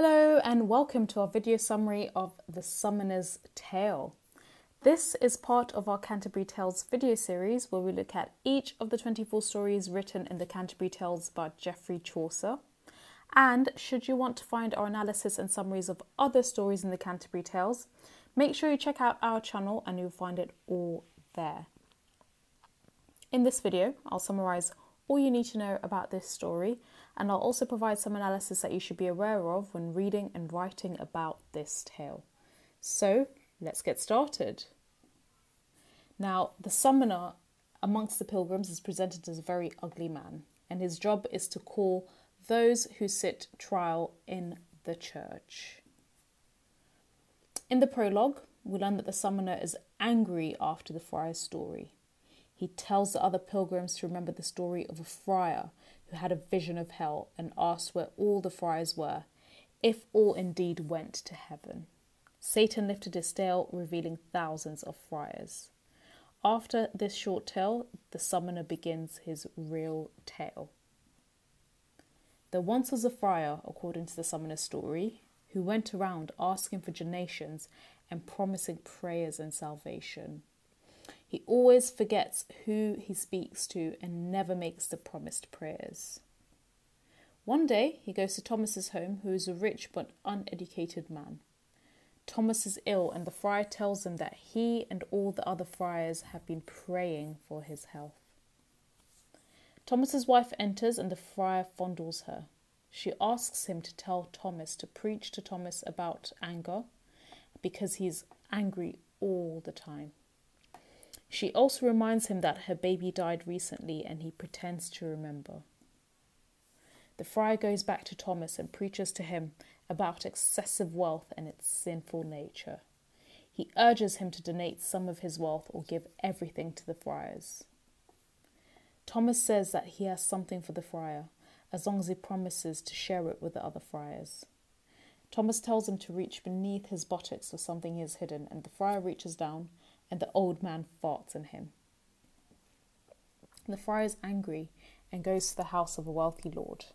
Hello and welcome to our video summary of The Summoner's Tale. This is part of our Canterbury Tales video series where we look at each of the 24 stories written in the Canterbury Tales by Geoffrey Chaucer. And should you want to find our analysis and summaries of other stories in the Canterbury Tales, make sure you check out our channel and you'll find it all there. In this video, I'll summarise all you need to know about this story, and I'll also provide some analysis that you should be aware of when reading and writing about this tale. So let's get started. Now, the summoner amongst the pilgrims is presented as a very ugly man, and his job is to call those who sit trial in the church. In the prologue, we learn that the summoner is angry after the friar's story. He tells the other pilgrims to remember the story of a friar who had a vision of hell and asked where all the friars were, if all indeed went to heaven. Satan lifted his tail, revealing thousands of friars. After this short tale, the summoner begins his real tale. There once was a friar, according to the summoner's story, who went around asking for donations and promising prayers and salvation. He always forgets who he speaks to and never makes the promised prayers. One day, he goes to Thomas's home, who is a rich but uneducated man. Thomas is ill, and the friar tells him that he and all the other friars have been praying for his health. Thomas's wife enters, and the friar fondles her. She asks him to tell Thomas to preach to Thomas about anger, because he's angry all the time. She also reminds him that her baby died recently and he pretends to remember. The friar goes back to Thomas and preaches to him about excessive wealth and its sinful nature. He urges him to donate some of his wealth or give everything to the friars. Thomas says that he has something for the friar, as long as he promises to share it with the other friars. Thomas tells him to reach beneath his buttocks for something he has hidden, and the friar reaches down and the old man farts on him. The friar is angry and goes to the house of a wealthy lord.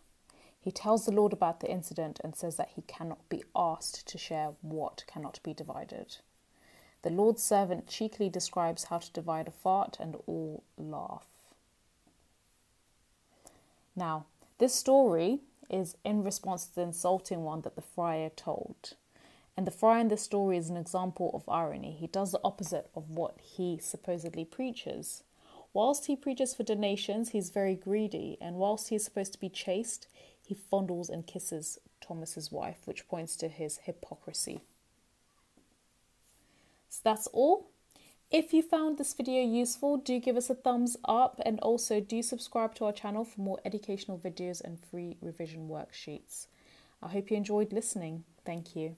He tells the lord about the incident and says that he cannot be asked to share what cannot be divided. The lord's servant cheekily describes how to divide a fart, and all laugh. Now, this story is in response to the insulting one that the friar told. And the friar in this story is an example of irony. He does the opposite of what he supposedly preaches. Whilst he preaches for donations, he's very greedy. And whilst he's supposed to be chaste, he fondles and kisses Thomas's wife, which points to his hypocrisy. So that's all. If you found this video useful, do give us a thumbs up, and also do subscribe to our channel for more educational videos and free revision worksheets. I hope you enjoyed listening. Thank you.